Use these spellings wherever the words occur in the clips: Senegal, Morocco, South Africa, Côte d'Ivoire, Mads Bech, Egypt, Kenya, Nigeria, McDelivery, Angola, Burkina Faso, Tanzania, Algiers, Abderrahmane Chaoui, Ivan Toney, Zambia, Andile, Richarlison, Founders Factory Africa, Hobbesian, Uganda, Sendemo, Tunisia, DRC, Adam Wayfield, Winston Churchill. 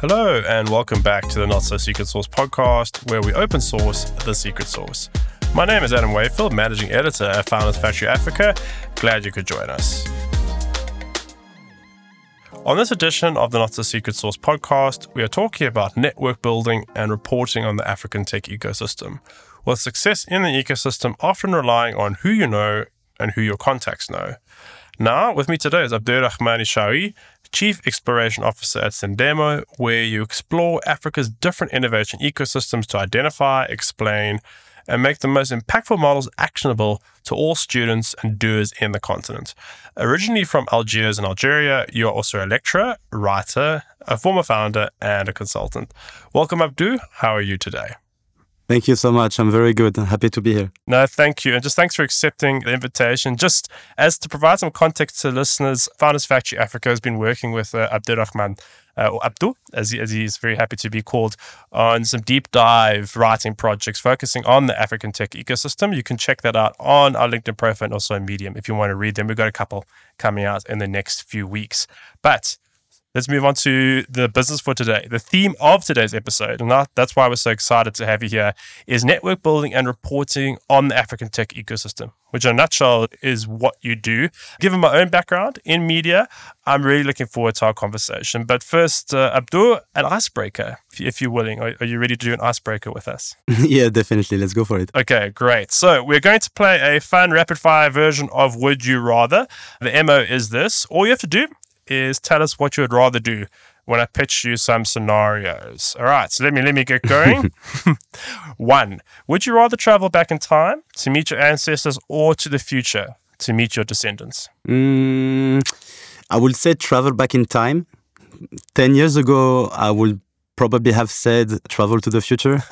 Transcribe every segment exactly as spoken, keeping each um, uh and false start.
Hello, and welcome back to the Not So Secret Sauce podcast, where we open source the secret sauce. My name is Adam Wayfield, Managing Editor at Founders Factory Africa. Glad you could join us. On this edition of the Not So Secret Sauce podcast, we are talking about network building and reporting on the African tech ecosystem, with success in the ecosystem often relying on who you know and who your contacts know. Now, with me today is Abderrahmane Chaoui, Chief Exploration Officer at Sendemo, where you explore Africa's different innovation ecosystems to identify, explain, and make the most impactful models actionable to all students and doers in the continent. Originally from Algiers and Algeria, you're also a lecturer, writer, a former founder, and a consultant. Welcome, Abdu. How are you today? Thank you so much. I'm very good. I'm happy to be here. No, thank you. And just thanks for accepting the invitation. Just as to provide some context to listeners, Founders Factory Africa has been working with uh, Abderrahmane, uh, or Abdu, as he, as he is very happy to be called, on some deep dive writing projects focusing on the African tech ecosystem. You can check that out on our LinkedIn profile and also Medium if you want to read them. We've got a couple coming out in the next few weeks. But let's move on to the business for today. The theme of today's episode, and that's why we're so excited to have you here, is network building and reporting on the African tech ecosystem, which in a nutshell is what you do. Given my own background in media, I'm really looking forward to our conversation. But first, uh, Abdul, an icebreaker, if you're willing. Are, are you ready to do an icebreaker with us? Yeah, definitely. Let's go for it. Okay, great. So we're going to play a fun rapid-fire version of Would You Rather. The M O is this. All you have to do is tell us what you would rather do when I pitch you some scenarios. All right, so let me let me get going. One, would you rather travel back in time to meet your ancestors or to the future to meet your descendants? Mm, I would say travel back in time. Ten years ago, I would probably have said travel to the future,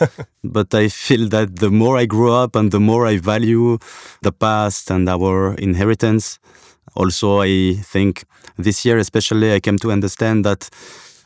but I feel that the more I grow up and the more I value the past and our inheritance. Also, I think this year especially, I came to understand that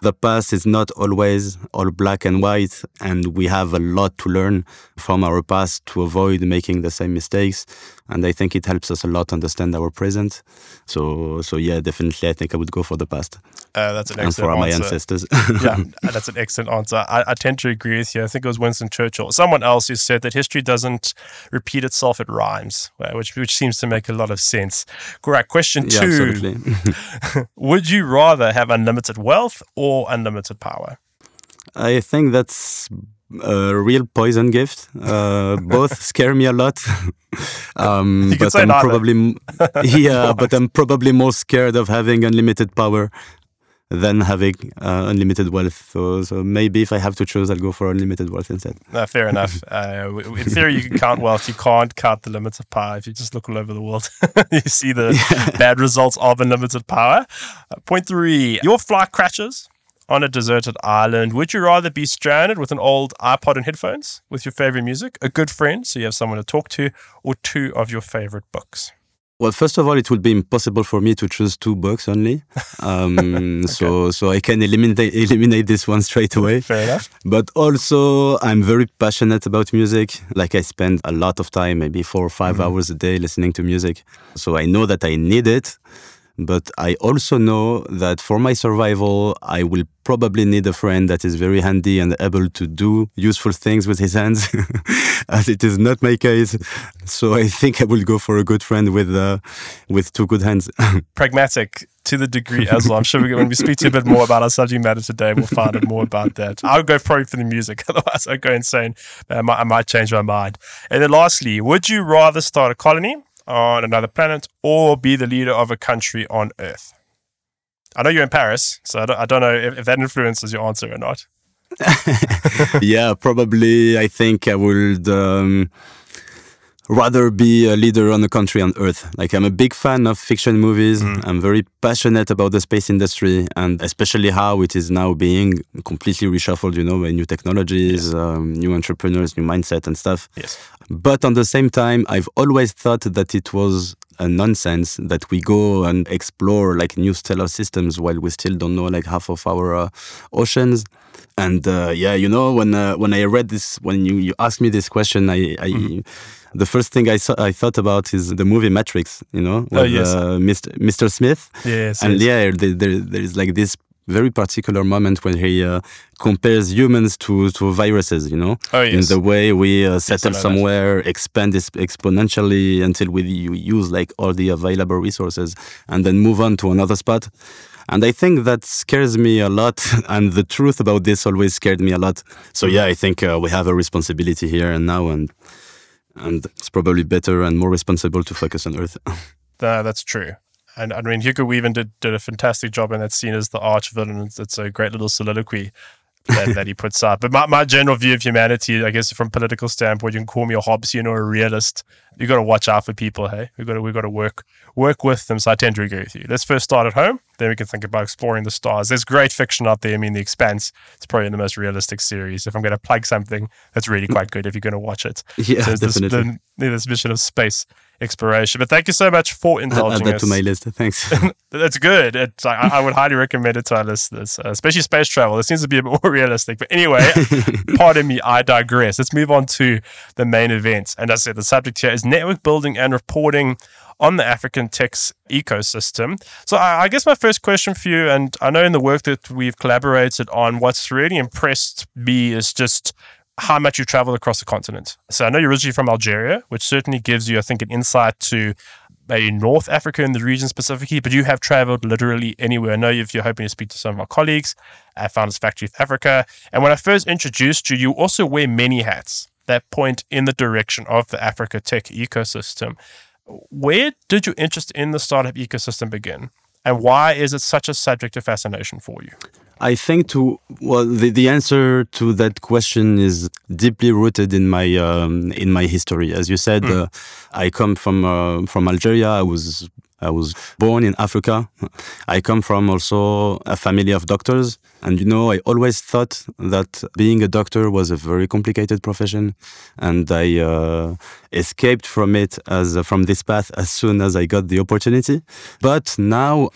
the past is not always all black and white, and we have a lot to learn from our past to avoid making the same mistakes. And I think it helps us a lot understand our present. So, so yeah, definitely, I think I would go for the past. Uh, that's an excellent answer. And for my ancestors. Yeah, that's an excellent answer. I, I tend to agree with you. I think it was Winston Churchill, someone else, who said that history doesn't repeat itself, it rhymes, which which seems to make a lot of sense. Correct. Question two. Yeah, absolutely. Would you rather have unlimited wealth or Or unlimited power? I think that's a real poison gift. Uh, both scare me a lot. um, you can but say I'm neither. probably yeah, but I'm probably more scared of having unlimited power than having uh, unlimited wealth. So, so maybe if I have to choose, I'll go for unlimited wealth instead. No, fair enough. Uh, in theory, you can count wealth. You can't count the limits of power. If you just look all over the world, you see the yeah. bad results of unlimited power. Uh, point three, your flight crashes on a deserted island. Would you rather be stranded with an old iPod and headphones with your favorite music, a good friend so you have someone to talk to, or two of your favorite books? Well, first of all, it would be impossible for me to choose two books only. Um, okay. So so I can eliminate eliminate this one straight away. Fair enough. But also, I'm very passionate about music. Like, I spend a lot of time, maybe four or five mm-hmm. hours a day listening to music. So I know that I need it. But I also know that for my survival, I will probably need a friend that is very handy and able to do useful things with his hands, as it is not my case. So I think I will go for a good friend with uh, with two good hands. Pragmatic to the degree as well. I'm sure when we speak to you a bit more about our subject matter today, we'll find out more about that. I'll go probably for the music, otherwise I'd go insane. I might, I might change my mind. And then lastly, would you rather start a colony on another planet or be the leader of a country on Earth? I know you're in Paris, so I don't, I don't know if, if that influences your answer or not. Yeah, probably. I think I would um, rather be a leader on a country on Earth. Like, I'm a big fan of fiction movies. Mm. I'm very passionate about the space industry, and especially how it is now being completely reshuffled, you know, by new technologies, yeah. um, new entrepreneurs, new mindset and stuff. Yes. But on the same time, I've always thought that it was a nonsense that we go and explore like new stellar systems while we still don't know like half of our uh, oceans. And uh, yeah, you know, when uh, when I read this, when you, you asked me this question, I, I mm-hmm. the first thing I saw, I thought about is the movie Matrix, you know, with oh, yes. uh, Mister Mister Smith. Yes. And yes. yeah, there, there, there is like this very particular moment when he uh, compares humans to, to viruses, you know, oh, yes. in the way we uh, settle somewhere, expand this exponentially until we use like all the available resources and then move on to another spot. And I think that scares me a lot. And the truth about this always scared me a lot. So, yeah, I think uh, we have a responsibility here and now. And and it's probably better and more responsible to focus on Earth. uh, that's true. And I mean, Hugo Weaving did, did a fantastic job in that scene as the arch villain. It's a great little soliloquy that, that he puts out. But my, my general view of humanity, I guess, from a political standpoint, you can call me a Hobbesian or a realist. You've got to watch out for people, hey? We've got to, we've got to work work with them. So I tend to agree with you. Let's first start at home. Then we can think about exploring the stars. There's great fiction out there. I mean, The Expanse, it's probably the most realistic series. If I'm going to plug something, that's really quite good if you're going to watch it. Yeah, so definitely. This, the, this mission of space exploration. But thank you so much for indulging I'll add us. Add that to my list. Thanks. That's good. It's, I, I would highly recommend it to our listeners, uh, especially space travel. It seems to be a bit more realistic. But anyway, pardon me, I digress. Let's move on to the main events. And as I said, the subject here is network building and reporting on the African tech's ecosystem. So I, I guess my first question for you, and I know in the work that we've collaborated on, what's really impressed me is just how much you travel across the continent. So I know you're originally from Algeria, which certainly gives you, I think, an insight to maybe North Africa and the region specifically, but you have traveled literally anywhere. I know if you're hoping to speak to some of our colleagues at Founders Factory Africa. And when I first introduced you, you also wear many hats that point in the direction of the Africa tech ecosystem. Where did your interest in the startup ecosystem begin? And why is it such a subject of fascination for you? I think to well, the, the answer to that question is deeply rooted in my um, in my history. As you said, mm. uh, I come from uh, from Algeria. I was I was born in Africa. I come from also a family of doctors, and you know, I always thought that being a doctor was a very complicated profession, and I uh, escaped from it as uh, from this path as soon as I got the opportunity. But now,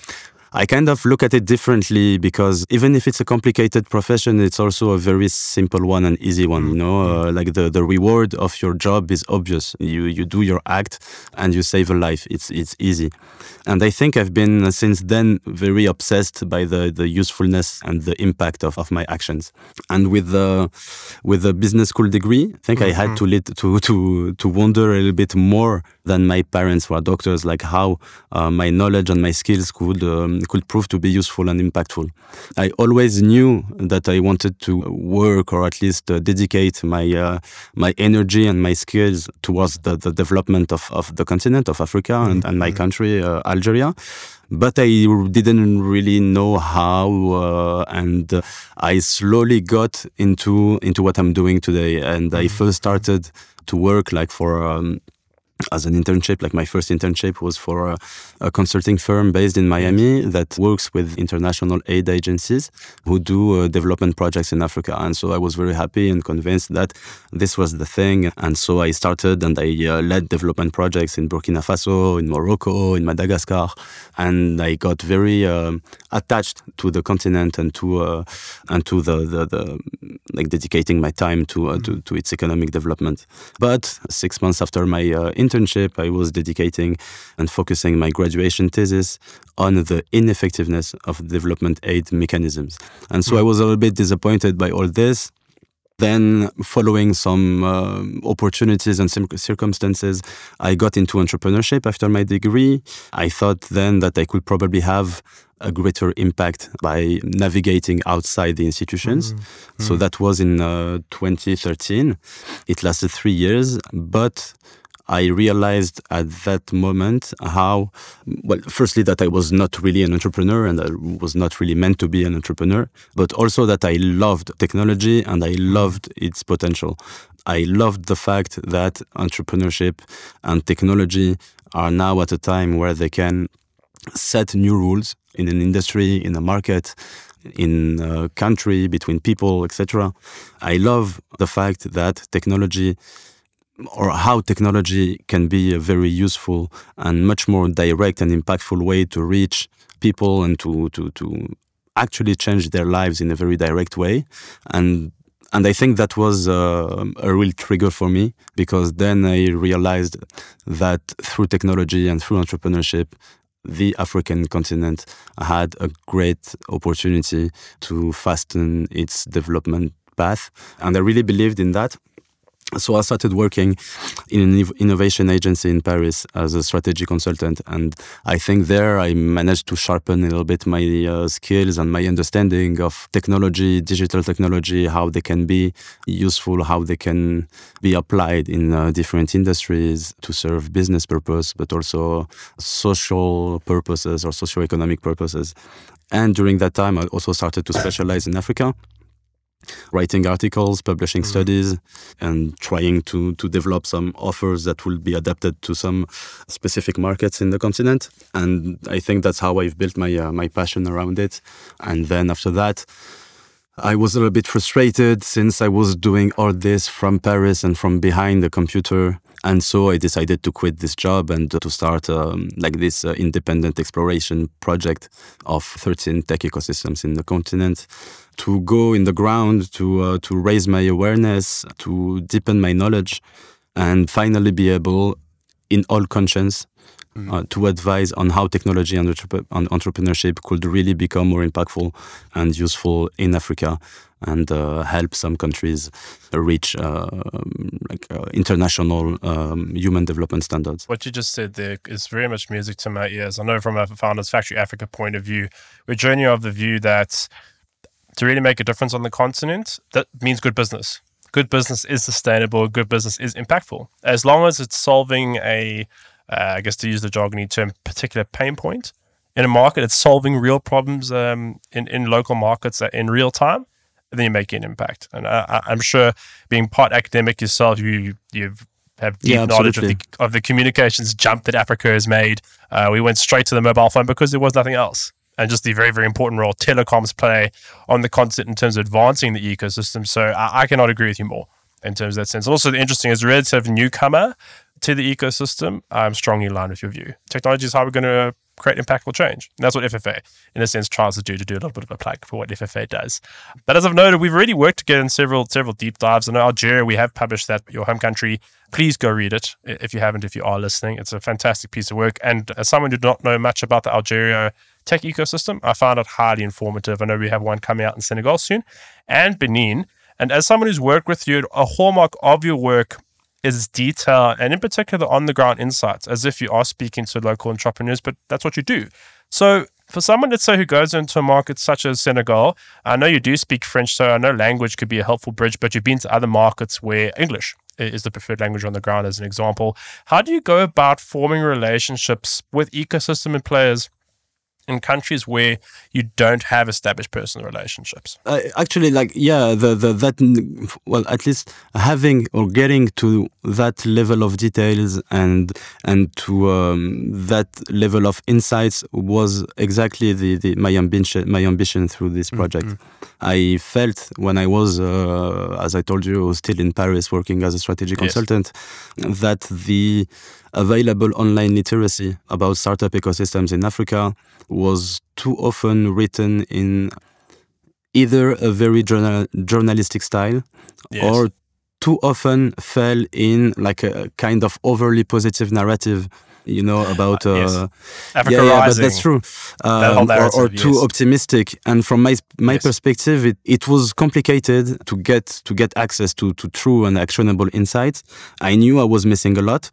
I kind of look at it differently because even if it's a complicated profession, it's also a very simple one and easy one, you know, uh, like the, the reward of your job is obvious. You you do your act and you save a life. It's it's easy. And I think I've been uh, since then very obsessed by the, the usefulness and the impact of, of my actions. And with the with a business school degree, I think mm-hmm. I had to, lit, to, to, to wonder a little bit more than my parents who are doctors, like how uh, my knowledge and my skills could um, could prove to be useful and impactful. I always knew that I wanted to work or at least uh, dedicate my uh, my energy and my skills towards the, the development of, of the continent of Africa and, and my country, uh, Algeria. But I didn't really know how, uh, and uh, I slowly got into, into what I'm doing today. And I first started to work like for... Um, as an internship, like my first internship was for a, a consulting firm based in Miami that works with international aid agencies who do uh, development projects in Africa. And so I was very happy and convinced that this was the thing. And so I started and I uh, led development projects in Burkina Faso, in Morocco, in Madagascar. And I got very um, attached to the continent and to uh, and to the, the, the like dedicating my time to, uh, to, to its economic development. But six months after my uh, internship, I was dedicating and focusing my graduation thesis on the ineffectiveness of development aid mechanisms. And so I was a little bit disappointed by all this. Then, following some uh, opportunities and some circumstances, I got into entrepreneurship after my degree. I thought then that I could probably have a greater impact by navigating outside the institutions. Mm-hmm. So that was in uh, twenty thirteen. It lasted three years, but I realized at that moment how, well, firstly, that I was not really an entrepreneur and I was not really meant to be an entrepreneur, but also that I loved technology and I loved its potential. I loved the fact that entrepreneurship and technology are now at a time where they can set new rules in an industry, in a market, in a country, between people, et cetera. I love the fact that technology or how technology can be a very useful and much more direct and impactful way to reach people and to to, to actually change their lives in a very direct way. And and I think that was uh, a real trigger for me, because then I realized that through technology and through entrepreneurship, the African continent had a great opportunity to fasten its development path. And I really believed in that. So I started working in an innovation agency in Paris as a strategy consultant. And I think there I managed to sharpen a little bit my uh, skills and my understanding of technology, digital technology, how they can be useful, how they can be applied in uh, different industries to serve business purpose, but also social purposes or socioeconomic purposes. And during that time, I also started to specialize in Africa, writing articles, publishing mm-hmm. studies, and trying to, to develop some offers that will be adapted to some specific markets in the continent. And I think that's how I've built my uh, my passion around it. And then after that, I was a little bit frustrated since I was doing all this from Paris and from behind the computer. And so I decided to quit this job and to start um, like this uh, independent exploration project of thirteen tech ecosystems in the continent, to go in the ground, to uh, to raise my awareness, to deepen my knowledge, and finally be able, in all conscience, mm. uh, to advise on how technology and entrepreneurship could really become more impactful and useful in Africa, and uh, help some countries reach uh, like uh, international um, human development standards. What you just said there is very much music to my ears. I know from a Founders Factory Africa point of view, we're generally of the view that to really make a difference on the continent, that means good business. Good business is sustainable. Good business is impactful. As long as it's solving a, uh, I guess to use the jargony term, particular pain point in a market, it's solving real problems um, in, in local markets in real time, and then you make an impact. And I, I'm sure being part academic yourself, you you've have deep yeah, knowledge of the, of the communications jump that Africa has made. Uh, we went straight to the mobile phone because there was nothing else. And just the very, very important role telecoms play on the continent in terms of advancing the ecosystem. So I, I cannot agree with you more in terms of that sense. Also, the interesting is relative newcomer to the ecosystem, I'm strongly aligned with your view. Technology is how we're going to create impactful change. And that's what F F A, in a sense, tries to do, to do a little bit of a plug for what F F A does. But as I've noted, we've already worked together in several several deep dives. I know Algeria, we have published that, your home country. Please go read it if you haven't, if you are listening. It's a fantastic piece of work. And as someone who did not know much about the Algeria tech ecosystem, I found it highly informative. I know we have one coming out in Senegal soon and Benin. And as someone who's worked with you, a hallmark of your work is detail, and in particular on-the-ground insights, as if you are speaking to local entrepreneurs, but that's what you do. So for someone, let's say, who goes into a market such as Senegal, I know you do speak French, so I know language could be a helpful bridge, but you've been to other markets where English is the preferred language on the ground, as an example. How do you go about forming relationships with ecosystem and players in countries where you don't have established personal relationships? Uh, actually, like, yeah, the, the that, well, at least having or getting to that level of details and and to um, that level of insights was exactly the, the my ambition my ambition through this project. Mm-hmm. I felt when I was, uh, as I told you, I was still in Paris working as a strategy yes. consultant, that the available online literacy about startup ecosystems in Africa was too often written in either a very journal- journalistic style yes. or too often fell in like a kind of overly positive narrative, you know, about uh, yes. Africa yeah, yeah, rising. But that's true, um, that or, or too yes. optimistic. And from my my yes. perspective, it, it was complicated to get to get access to to true and actionable insights. I knew I was missing a lot.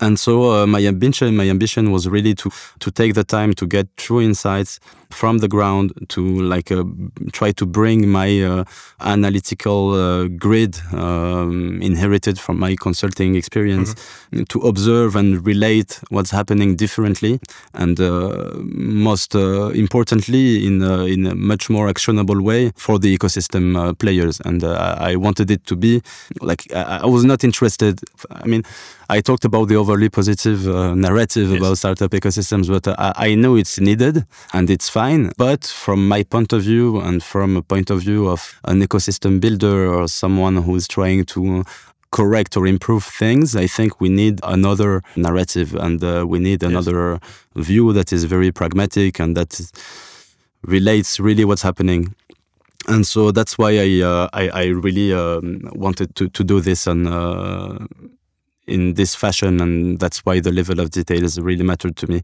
And so uh, my ambition, my ambition was really to to take the time to get true insights from the ground, to like uh, try to bring my uh, analytical uh, grid um, inherited from my consulting experience mm-hmm. to observe and relate what's happening differently, and uh, most uh, importantly, in a, in a much more actionable way for the ecosystem uh, players. And uh, I wanted it to be like I, I was not interested. I mean, I talked about the overly positive uh, narrative yes. about startup ecosystems, but uh, I know it's needed and it's fine. But from my point of view, and from a point of view of an ecosystem builder or someone who is trying to correct or improve things, I think we need another narrative, and uh, we need yes. another view that is very pragmatic and that relates really what's happening. And so that's why I uh, I, I really um, wanted to, to do this and uh, in this fashion, and that's why the level of details really mattered to me.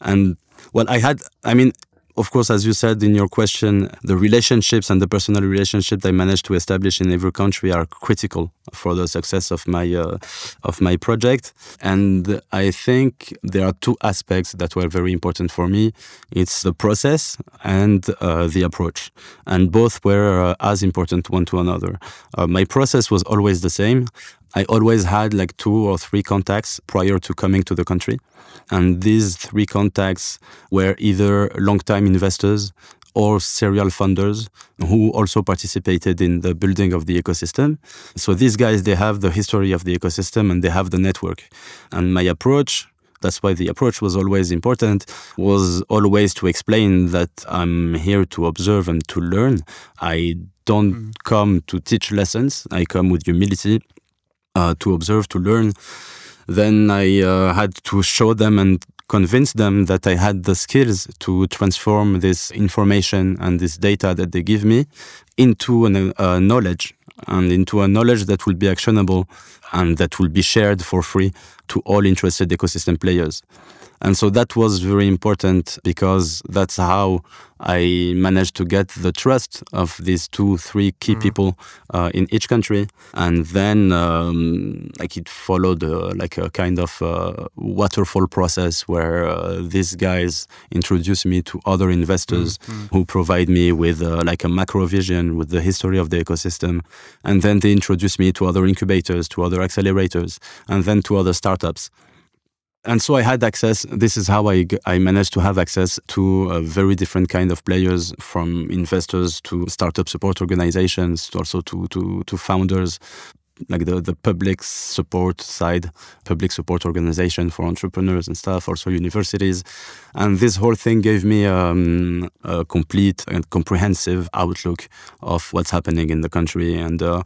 And well, I had, I mean, of course, as you said in your question, the relationships and the personal relationships I managed to establish in every country are critical for the success of my uh, of my project. And I think there are two aspects that were very important for me. It's the process and uh, the approach. And both were uh, as important one to another. Uh, my process was always the same. I always had like two or three contacts prior to coming to the country. And these three contacts were either long-time investors or serial funders who also participated in the building of the ecosystem. So these guys, they have the history of the ecosystem and they have the network. And my approach, that's why the approach was always important, was always to explain that I'm here to observe and to learn. I don't mm. come to teach lessons. I come with humility uh, to observe, to learn. Then I uh, had to show them and convince them that I had the skills to transform this information and this data that they give me into an, uh, knowledge, and into a knowledge that will be actionable and that will be shared for free to all interested ecosystem players. And so that was very important because that's how I managed to get the trust of these two, three key mm. people uh, in each country. And then um, like it followed uh, like a kind of uh, waterfall process where uh, these guys introduce me to other investors mm. who provide me with uh, like a macro vision with the history of the ecosystem. And then they introduce me to other incubators, to other accelerators, and then to other startups. And so I had access, this is how I, I managed to have access to a very different kind of players, from investors to startup support organizations, to also to, to, to founders, like the, the public support side, public support organization for entrepreneurs and stuff, also universities. And this whole thing gave me um, a complete and comprehensive outlook of what's happening in the country and uh,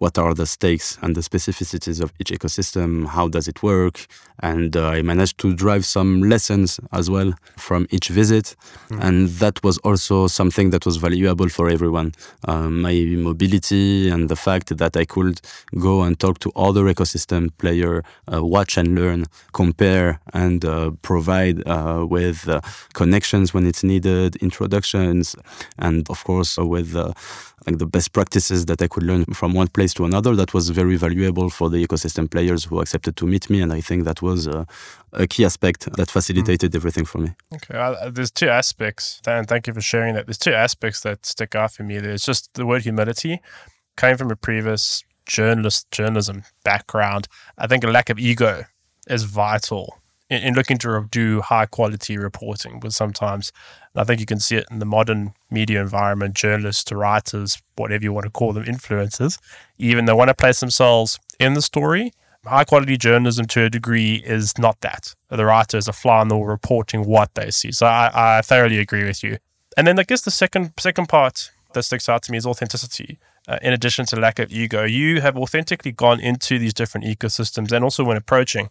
what are the stakes and the specificities of each ecosystem? How does it work? And uh, I managed to drive some lessons as well from each visit. Mm. And that was also something that was valuable for everyone. Uh, my mobility and the fact that I could go and talk to other ecosystem players, uh, watch and learn, compare and uh, provide uh, with uh, connections when it's needed, introductions, and of course uh, with uh, like the best practices that I could learn from one place to another, that was very valuable for the ecosystem players who accepted to meet me. And I think that was a, a key aspect that facilitated mm. everything for me. Okay, well, there's two aspects, and thank you for sharing that. There's two aspects that stick out for me. There's just the word humility, coming from a previous journalist journalism background. I think a lack of ego is vital in, in looking to do high quality reporting, but sometimes, and I think you can see it in the modern media environment, journalists to writers, whatever you want to call them, influencers, even they want to place themselves in the story. High quality journalism to a degree is not that. The writers are fly on the wall reporting what they see. So I, I thoroughly agree with you. And then I guess the second second part that sticks out to me is authenticity. Uh, in addition to lack of ego, you have authentically gone into these different ecosystems and also when approaching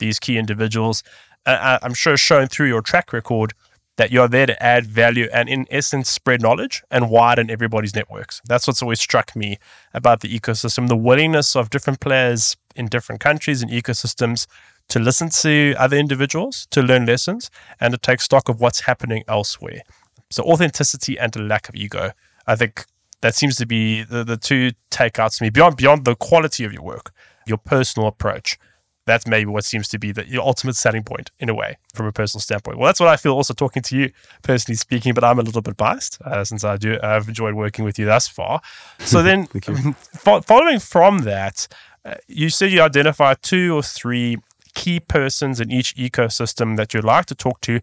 these key individuals, uh, I'm sure shown through your track record that you're there to add value and in essence spread knowledge and widen everybody's networks. That's what's always struck me about the ecosystem, the willingness of different players in different countries and ecosystems to listen to other individuals, to learn lessons, and to take stock of what's happening elsewhere. So authenticity and a lack of ego. I think that seems to be the, the two takeouts to me, beyond, beyond the quality of your work, your personal approach. That's maybe what seems to be the, your ultimate selling point in a way from a personal standpoint. Well, that's what I feel also talking to you, personally speaking, but I'm a little bit biased uh, since I do, I've enjoyed working with you thus far. So then um, fo- following from that, uh, you said you identify two or three key persons in each ecosystem that you'd like to talk to.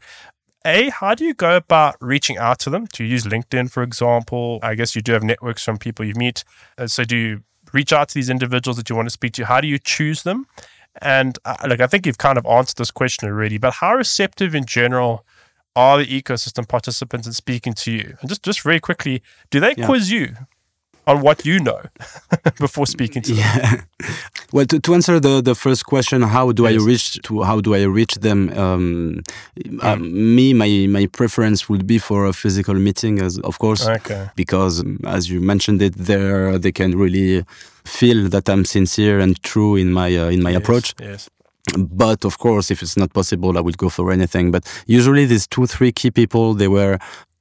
A, how do you go about reaching out to them? Do you use LinkedIn, for example? I guess you do have networks from people you meet. Uh, so do you reach out to these individuals that you want to speak to? How do you choose them? And uh, look, I think you've kind of answered this question already, but how receptive in general are the ecosystem participants in speaking to you? And just, just very quickly, do they yeah. quiz you on what you know before speaking to them? Yeah. Well, to, to answer the, the first question, how do yes. I reach to how do I reach them? Um, mm. uh, me, my my preference would be for a physical meeting, as of course, okay. because as you mentioned it, there they can really feel that I'm sincere and true in my uh, in my yes. approach. Yes. But of course, if it's not possible, I would go for anything. But usually these two, three key people, they were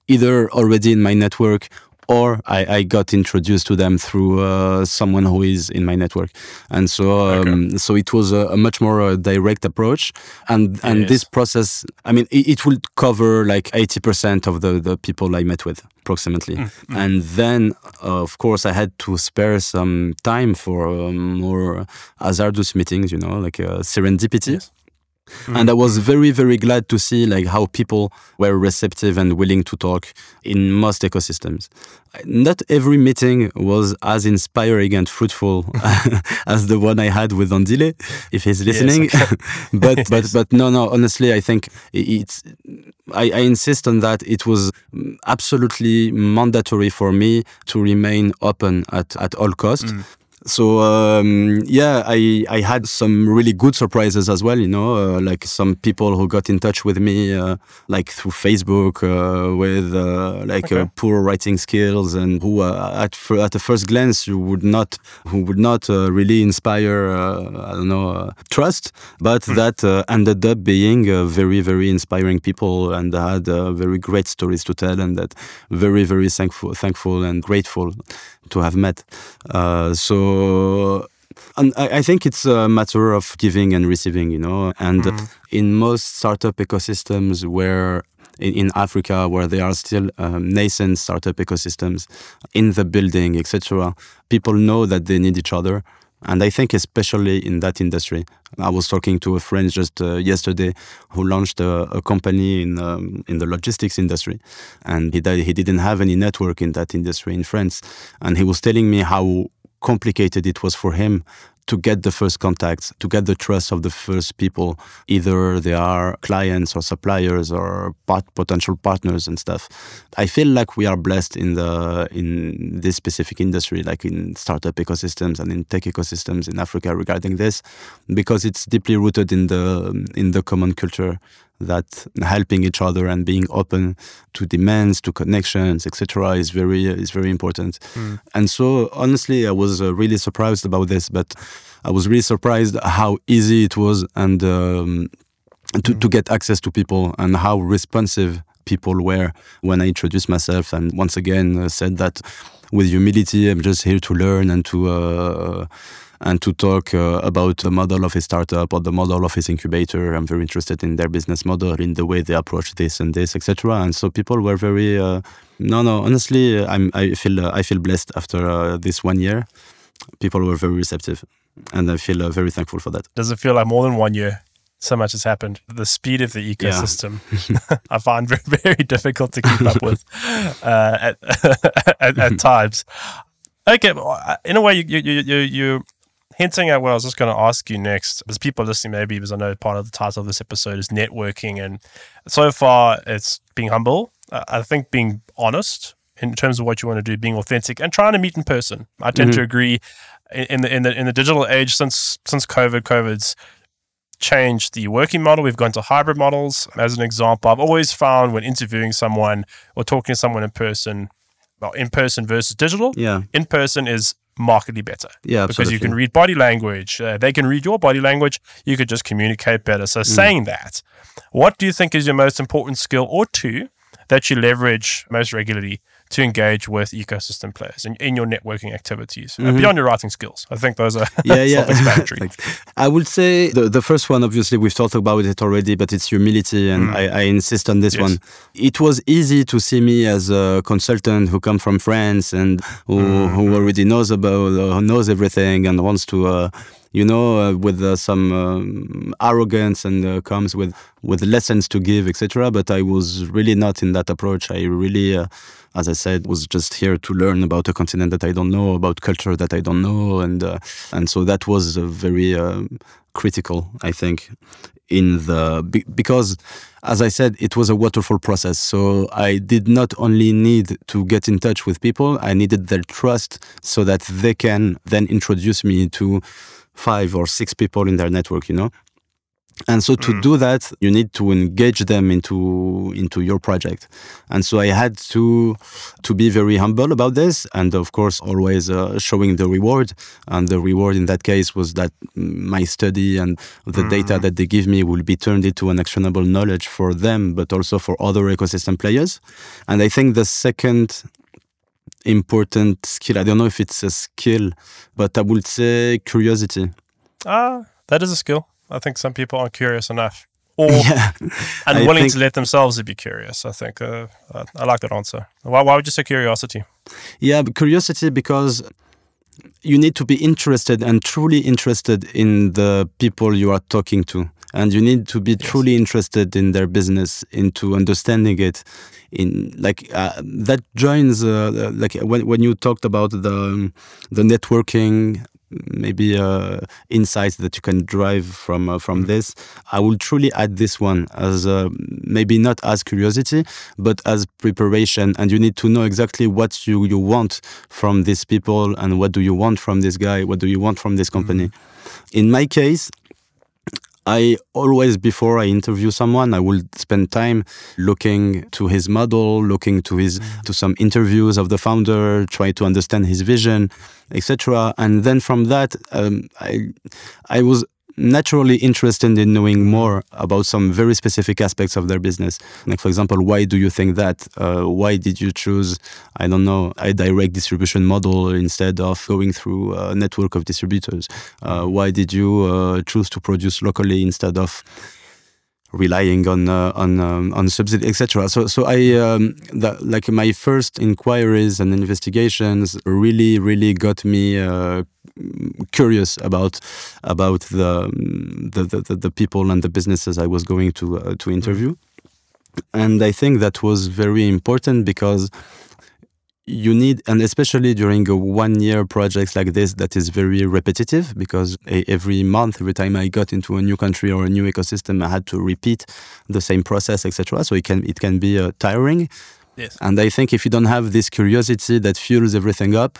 either already in my network or I, I got introduced to them through uh, someone who is in my network. And so um, okay. so it was a, a much more uh, direct approach. And and yes. this process, I mean, it, it would cover like eighty percent of the, the people I met with, approximately. Mm-hmm. And then, uh, of course, I had to spare some time for um, more hazardous meetings, you know, like uh, serendipity. Yes. Mm-hmm. And I was very, very glad to see like how people were receptive and willing to talk in most ecosystems. Not every meeting was as inspiring and fruitful as the one I had with Andile, if he's listening. Yes, okay. but but but no, no, honestly, I think it's, I, I insist on that. It was absolutely mandatory for me to remain open at, at all costs. Mm. So, um, yeah, I, I had some really good surprises as well, you know, uh, like some people who got in touch with me, uh, like through Facebook, uh, with uh, like okay. uh, poor writing skills and who uh, at, f- at the first glance you would not, who would not uh, really inspire, uh, I don't know, uh, trust, but mm. that uh, ended up being uh, very, very inspiring people and had uh, very great stories to tell, and that very, very thankful, thankful and grateful to have met. Uh, so, So, and I think it's a matter of giving and receiving, you know, and mm-hmm. in most startup ecosystems where in, in Africa, where there are still um, nascent startup ecosystems in the building, et cetera, people know that they need each other. And I think especially in that industry, I was talking to a friend just uh, yesterday who launched a, a company in um, in the logistics industry, and he, he didn't have any network in that industry in France. And he was telling me how complicated it was for him to get the first contacts, to get the trust of the first people, either they are clients or suppliers or pot- potential partners and stuff. I feel like we are blessed in the in this specific industry, like in startup ecosystems and in tech ecosystems in Africa regarding this, because it's deeply rooted in the in the common culture that helping each other and being open to demands, to connections, et cetera, is very is very important. Mm. And so, honestly, I was uh, really surprised about this, but I was really surprised how easy it was and um, to, mm. to get access to people and how responsive people were when I introduced myself. And once again, uh, said that with humility, I'm just here to learn and to. Uh, and to talk uh, about the model of his startup or the model of his incubator. I'm very interested in their business model, in the way they approach this and this, et cetera. And so people were very, uh, no, no, honestly, I'm, I feel uh, I feel blessed after uh, this one year. People were very receptive, and I feel uh, very thankful for that. Does it feel like more than one year? So much has happened. The speed of the ecosystem, yeah. I find very, very difficult to keep up with uh, at, at, at times. Okay, in a way, you you you you. Hinting at what I was just going to ask you next, because people listening maybe, because I know part of the title of this episode is networking, and so far it's being humble. Uh, I think being honest in terms of what you want to do, being authentic, and trying to meet in person. I tend mm-hmm. to agree in the in the in the digital age since since COVID. COVID's changed the working model. We've gone to hybrid models. As an example, I've always found when interviewing someone or talking to someone in person, well, in person versus digital, yeah, in person is markedly better. Yeah, absolutely. Because you can read body language. Uh, they can read your body language. You could just communicate better. So mm. saying that, what do you think is your most important skill or two that you leverage most regularly to engage with ecosystem players in, in your networking activities, mm-hmm. uh, beyond your writing skills? I think those are yeah, yeah. self-explanatory. I would say the, the first one, obviously, we've talked about it already, but it's humility, and mm. I, I insist on this yes. one. It was easy to see me as a consultant who comes from France and who, mm. who already knows about, uh, knows everything and wants to... Uh, you know, uh, with uh, some um, arrogance and uh, comes with, with lessons to give, et cetera. But I was really not in that approach. I really, uh, as I said, was just here to learn about a continent that I don't know, about culture that I don't know. And uh, and so that was uh, very uh, critical, I think, in the be- because, as I said, it was a waterfall process. So I did not only need to get in touch with people, I needed their trust so that they can then introduce me to five or six people in their network, you know? And so to mm. do that, you need to engage them into into your project. And so I had to to be very humble about this, and of course always uh, showing the reward. And the reward in that case was that my study and the mm. data that they give me will be turned into an actionable knowledge for them, but also for other ecosystem players. And I think the second important skill, I don't know if it's a skill, but I would say curiosity. Ah, that is a skill. I think some people aren't curious enough or yeah, and willing think, to let themselves be curious. I think uh, I, I like that answer. Why, why would you say curiosity? Yeah, but curiosity because you need to be interested and truly interested in the people you are talking to. And you need to be yes. truly interested in their business, into understanding it. In like uh, that joins uh, like when when you talked about the the networking, maybe uh, insights that you can drive from uh, from mm-hmm. this. I will truly add this one as uh, maybe not as curiosity, but as preparation. And you need to know exactly what you, you want from these people and what do you want from this guy, what do you want from this company. Mm-hmm. In my case, I always, before I interview someone, I will spend time looking to his model, looking to his to some interviews of the founder, try to understand his vision, et cetera. And then from that, um, I I was naturally interested in knowing more about some very specific aspects of their business. Like, for example, why do you think that? Uh, why did you choose, I don't know, a direct distribution model instead of going through a network of distributors? Uh, why did you uh, choose to produce locally instead of relying on uh, on um, on subsidy, et cetera. So, so I um, the, like my first inquiries and investigations really, really got me uh, curious about about the, the the the people and the businesses I was going to uh, to interview, and I think that was very important because you need, and especially during a one-year project like this that is very repetitive, because every month, every time I got into a new country or a new ecosystem, I had to repeat the same process, et cetera. So it can it can be uh, tiring. Yes. And I think if you don't have this curiosity that fuels everything up,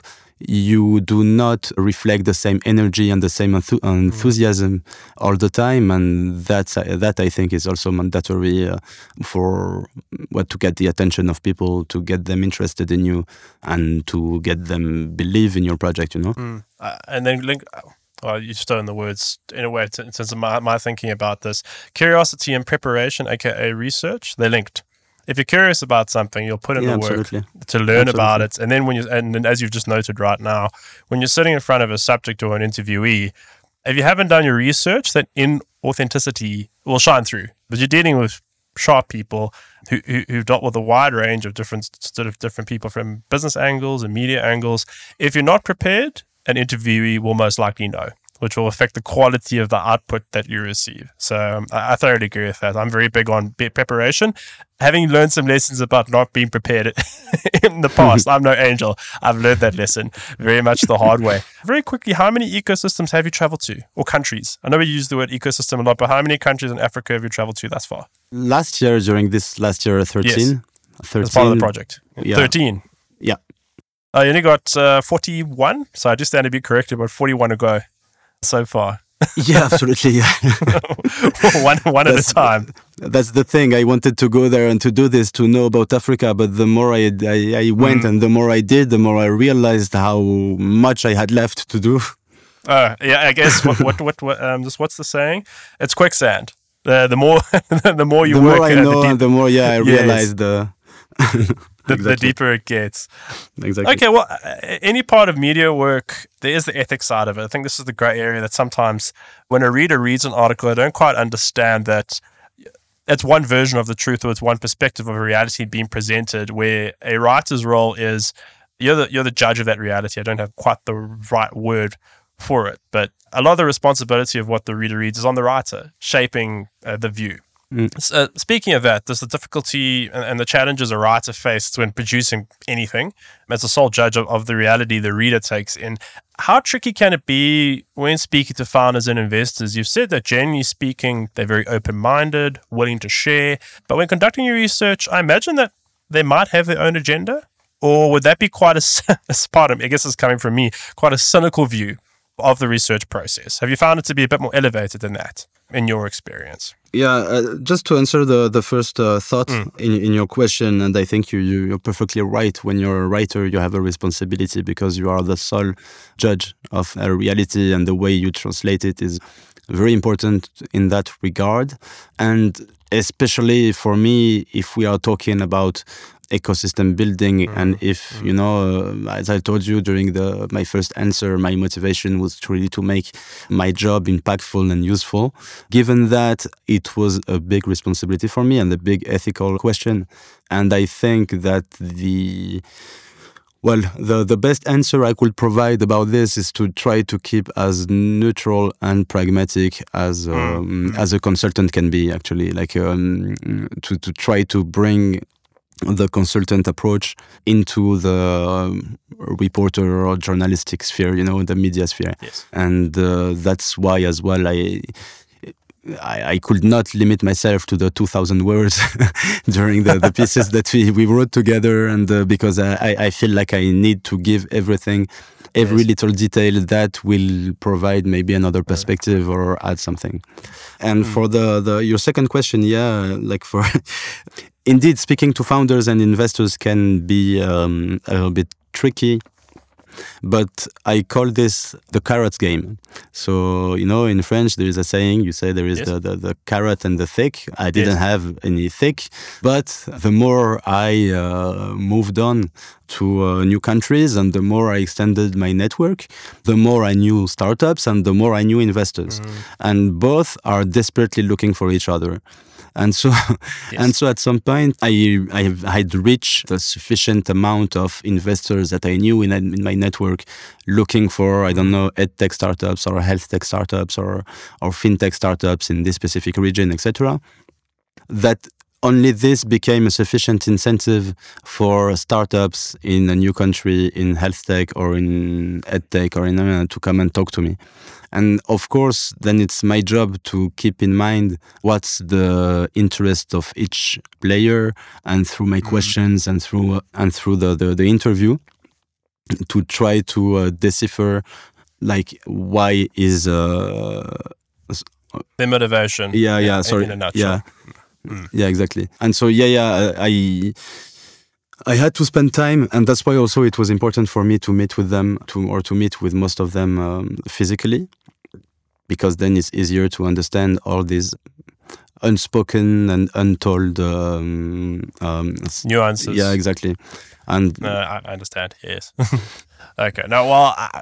you do not reflect the same energy and the same enthu- enthusiasm mm-hmm. all the time. And that's, uh, that, I think, is also mandatory uh, for what to get the attention of people, to get them interested in you and to get them believe in your project, you know? Mm. Uh, and then link... Well, you stole the words in a way t- in terms of my, my thinking about this. Curiosity and preparation, a k a research, they're linked. If you're curious about something, you'll put in yeah, the work absolutely. to learn absolutely. about it. And then when you, and, and as you've just noted right now, when you're sitting in front of a subject or an interviewee, if you haven't done your research, that inauthenticity will shine through. But you're dealing with sharp people who, who who've dealt with a wide range of different sort of different people from business angles and media angles. If you're not prepared, an interviewee will most likely know, which will affect the quality of the output that you receive. So um, I, I thoroughly agree with that. I'm very big on be- preparation. Having learned some lessons about not being prepared in the past, I'm no angel. I've learned that lesson very much the hard way. Very quickly, how many ecosystems have you traveled to, or countries? I know we use the word ecosystem a lot, but how many countries in Africa have you traveled to thus far? Last year, during this last year, thirteen. Yes. thirteen. As part of the project. Yeah. thirteen. Yeah. I only got uh, forty-one, so I just stand to be corrected, but forty-one to go. So far. Yeah, absolutely. Yeah. one one at a time. That's the thing. I wanted to go there and to do this, to know about Africa. But the more I, I, I went mm. and the more I did, the more I realized how much I had left to do. Oh, uh, yeah, I guess. What, what, what, what, um, just what's the saying? It's quicksand. Uh, the more the more you the work. The more I know, the, deep- and the more, yeah, I realized the... The, exactly. the deeper it gets. Exactly. Okay, well, any part of media work, there is the ethics side of it. I think this is the grey area that sometimes when a reader reads an article, I don't quite understand that it's one version of the truth or it's one perspective of a reality being presented, where a writer's role is you're the, you're the judge of that reality. I don't have quite the right word for it, but a lot of the responsibility of what the reader reads is on the writer, shaping uh, the view. Mm. So, speaking of that, there's the difficulty and, and the challenges a writer faces when producing anything as the sole judge of, of the reality the reader takes in. How tricky can it be when speaking to founders and investors? You've said that generally speaking, they're very open-minded, willing to share. But when conducting your research, I imagine that they might have their own agenda, or would that be quite a, pardon me, I guess it's coming from me, quite a cynical view of the research process? Have you found it to be a bit more elevated than that in your experience? Yeah, uh, just to answer the, the first uh, thought mm. in, in your question, and I think you, you, you're perfectly right. When you're a writer, you have a responsibility because you are the sole judge of a reality, and the way you translate it is very important in that regard. And especially for me, if we are talking about ecosystem building, mm. and if, mm. you know, uh, as I told you during the my first answer, my motivation was to really to make my job impactful and useful. Given that, it was a big responsibility for me and a big ethical question. And I think that the... Well, the, the best answer I could provide about this is to try to keep as neutral and pragmatic as um, mm. as a consultant can be, actually. Like um, to, to try to bring the consultant approach into the um, reporter or journalistic sphere, you know, the media sphere. Yes. And uh, that's why as well I... I, I could not limit myself to the two thousand words during the, the pieces that we, we wrote together, and uh, because I, I feel like I need to give everything, every yes. little detail that will provide maybe another perspective or add something. And mm. for the, the your second question, yeah, like for indeed speaking to founders and investors can be um, a little bit tricky. But I call this the carrot game. So, you know, in French, there is a saying, you say there is yes. the, the, the carrot and the thick. I didn't yes. have any thick, but the more I uh, moved on to uh, new countries and the more I extended my network, the more I knew startups and the more I knew investors. Mm. And both are desperately looking for each other. And so, yes. and so, at some point, I I had reached a sufficient amount of investors that I knew in, in my network, looking for I don't know edtech startups or health tech startups or or fintech startups in this specific region, et cetera. That only this became a sufficient incentive for startups in a new country in health tech or in edtech or in uh, to come and talk to me. And of course, then it's my job to keep in mind what's the interest of each player, and through my mm-hmm. questions and through and through the, the, the interview, to try to uh, decipher, like, why is uh, their motivation? Yeah, yeah, in, sorry, in a nutshell. Yeah, mm. yeah, exactly. And so, yeah, yeah, I. I had to spend time, and that's why also it was important for me to meet with them, to or to meet with most of them um, physically, because then it's easier to understand all these unspoken and untold um, um, nuances. Yeah, exactly. And no, I understand. Yes. Okay. Now, well, I,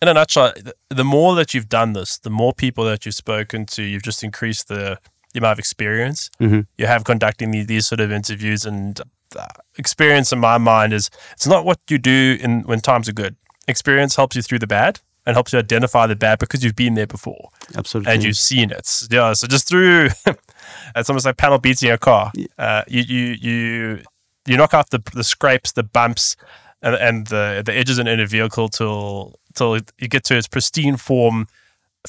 in a nutshell, the more that you've done this, the more people that you've spoken to, you've just increased the, the amount of experience mm-hmm. you have conducting these, these sort of interviews and. Experience in my mind is it's not what you do in when times are good. Experience helps you through the bad and helps you identify the bad because you've been there before. Absolutely. And you've seen it. Yeah. So just through, it's almost like panel beating a car. Yeah. Uh, you you you you knock out the the scrapes, the bumps, and, and the the edges in a vehicle till till you get to its pristine form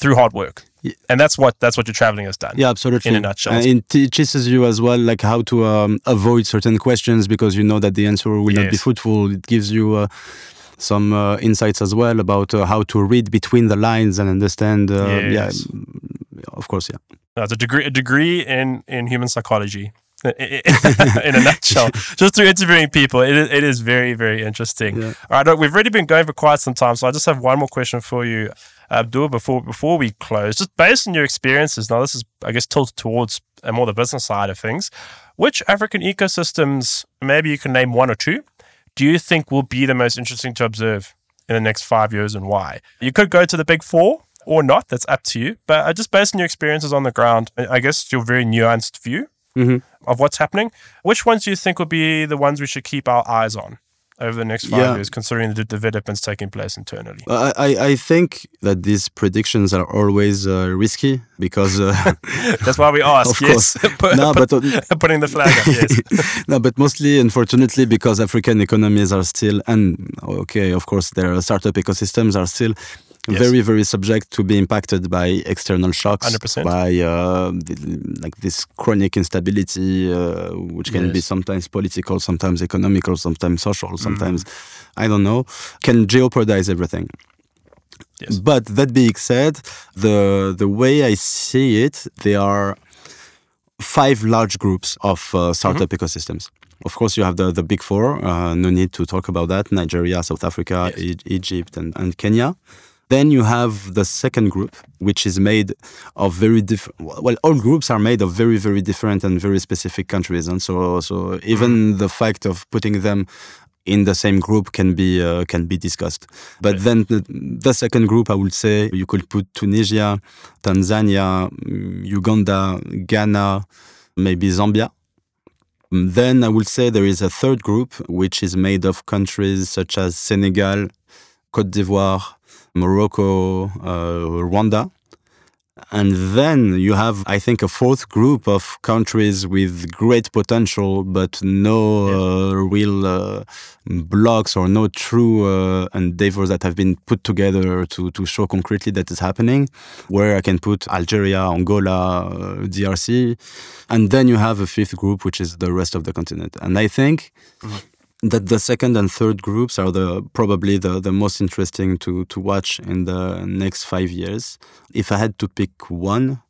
through hard work. And that's what that's what your traveling has done. Yeah, absolutely. In a nutshell, uh, it teaches you as well, like how to um, avoid certain questions because you know that the answer will yes. not be fruitful. It gives you uh, some uh, insights as well about uh, how to read between the lines and understand. Uh, yes. Yeah, of course. Yeah, no, it's a degree a degree in, in human psychology. In a nutshell, just through interviewing people, it is, it is very very interesting. Yeah. All right, we've already been going for quite some time, so I just have one more question for you. Abdul, before before we close, just based on your experiences, now this is, I guess, tilted towards more the business side of things, which African ecosystems, maybe you can name one or two, do you think will be the most interesting to observe in the next five years and why? You could go to the big four or not, that's up to you, but just based on your experiences on the ground, I guess your very nuanced view mm-hmm. of what's happening, which ones do you think will be the ones we should keep our eyes on over the next five yeah. years, considering the developments taking place internally? I, I, I think that these predictions are always uh, risky because... Uh, That's why we ask, yes. Put, no, put, but, uh, putting the flag up, yes. No, but mostly, unfortunately, because African economies are still, and okay, of course, their startup ecosystems are still yes. very, very subject to be impacted by external shocks, one hundred percent. By uh, the, like this chronic instability, uh, which can yes. be sometimes political, sometimes economical, sometimes social, sometimes, mm. I don't know, can jeopardize everything. Yes. But that being said, the the way I see it, there are five large groups of uh, startup mm-hmm. ecosystems. Of course, you have the, the big four. Uh, no need to talk about that. Nigeria, South Africa, yes. e- Egypt, and, and Kenya. Then you have the second group, which is made of very different... Well, all groups are made of very, very different and very specific countries. And so so even the fact of putting them in the same group can be uh, can be discussed. But right. then the, the second group, I would say, you could put Tunisia, Tanzania, Uganda, Ghana, maybe Zambia. Then I would say there is a third group, which is made of countries such as Senegal, Côte d'Ivoire, Morocco, uh, Rwanda. And then you have, I think, a fourth group of countries with great potential, but no yeah. uh, real uh, blocks or no true uh, endeavors that have been put together to, to show concretely that it's happening, where I can put Algeria, Angola, uh, D R C. And then you have a fifth group, which is the rest of the continent. And I think... Mm-hmm. that the second and third groups are the probably the, the most interesting to, to watch in the next five years. If I had to pick one,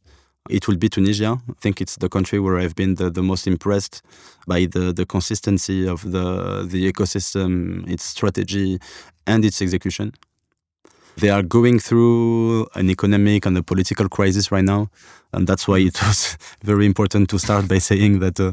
it would be Tunisia. I think it's the country where I've been the, the most impressed by the, the consistency of the, the ecosystem, its strategy, and its execution. They are going through an economic and a political crisis right now. And that's why it was very important to start by saying that uh,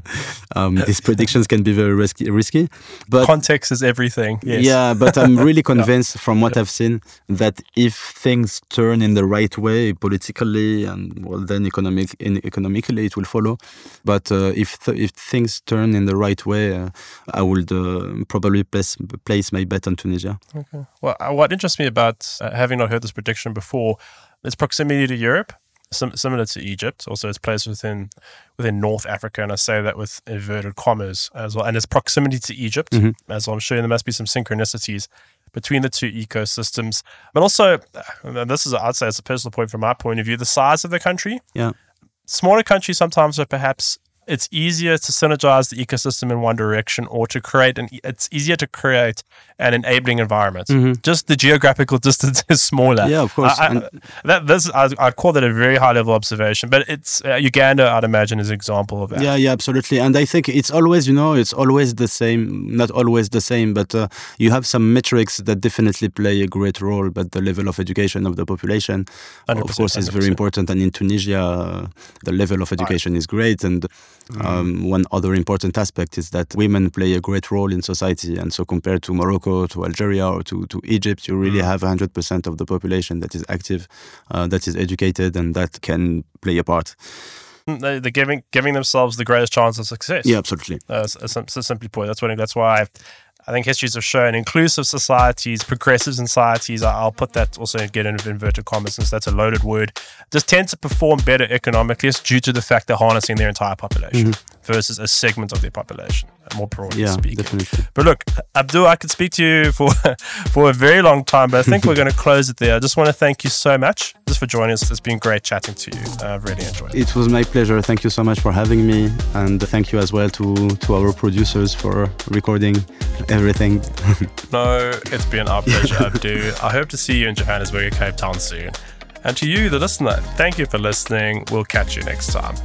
um, these predictions can be very risky. risky. But context is everything. Yes. Yeah, but I'm really convinced yeah. from what yeah. I've seen that if things turn in the right way politically and well, then economic, in, economically it will follow. But uh, if th- if things turn in the right way, uh, I would uh, probably place, place my bet on Tunisia. Okay. Well, what interests me about uh, having not heard this prediction before is proximity to Europe. Sim- similar to Egypt, also its place within within North Africa, and I say that with inverted commas as well, and its proximity to Egypt mm-hmm. as well. I'm sure there must be some synchronicities between the two ecosystems, but also, and this is I'd say it's a personal point from my point of view, the size of the country. Yeah, smaller countries sometimes are perhaps it's easier to synergize the ecosystem in one direction, or to create an it's easier to create an enabling environment. Mm-hmm. Just the geographical distance is smaller. Yeah, of course. I, I, that this I, I'd call that a very high level observation, but it's uh, Uganda, I'd imagine, is an example of that. Yeah, yeah, absolutely. And I think it's always, you know, it's always the same. Not always the same, but uh, you have some metrics that definitely play a great role. But the level of education of the population, of course, is very important. And in Tunisia, uh, the level of education right. is great and. Mm. Um, one other important aspect is that women play a great role in society, and so compared to Morocco, to Algeria, or to, to Egypt, you really mm. have one hundred percent of the population that is active, uh, that is educated, and that can play a part. They're giving giving themselves the greatest chance of success. Yeah, absolutely. Uh, so, so simply put, that's what that's why. I've, I think histories have shown inclusive societies, progressive societies, I'll put that also again in inverted commas since that's a loaded word, just tend to perform better economically due to the fact they're harnessing their entire population mm-hmm. versus a segment of their population, more broadly yeah, speaking. Definitely. But look, Abdul, I could speak to you for, for a very long time, but I think we're going to close it there. I just want to thank you so much just for joining us. It's been great chatting to you. I've really enjoyed it. It was my pleasure. Thank you so much for having me. And thank you as well to, to our producers for recording everything. No, it's been our pleasure, Abdu. I hope to see you in Johannesburg or Cape Town soon. And to you, the listener, thank you for listening. We'll catch you next time.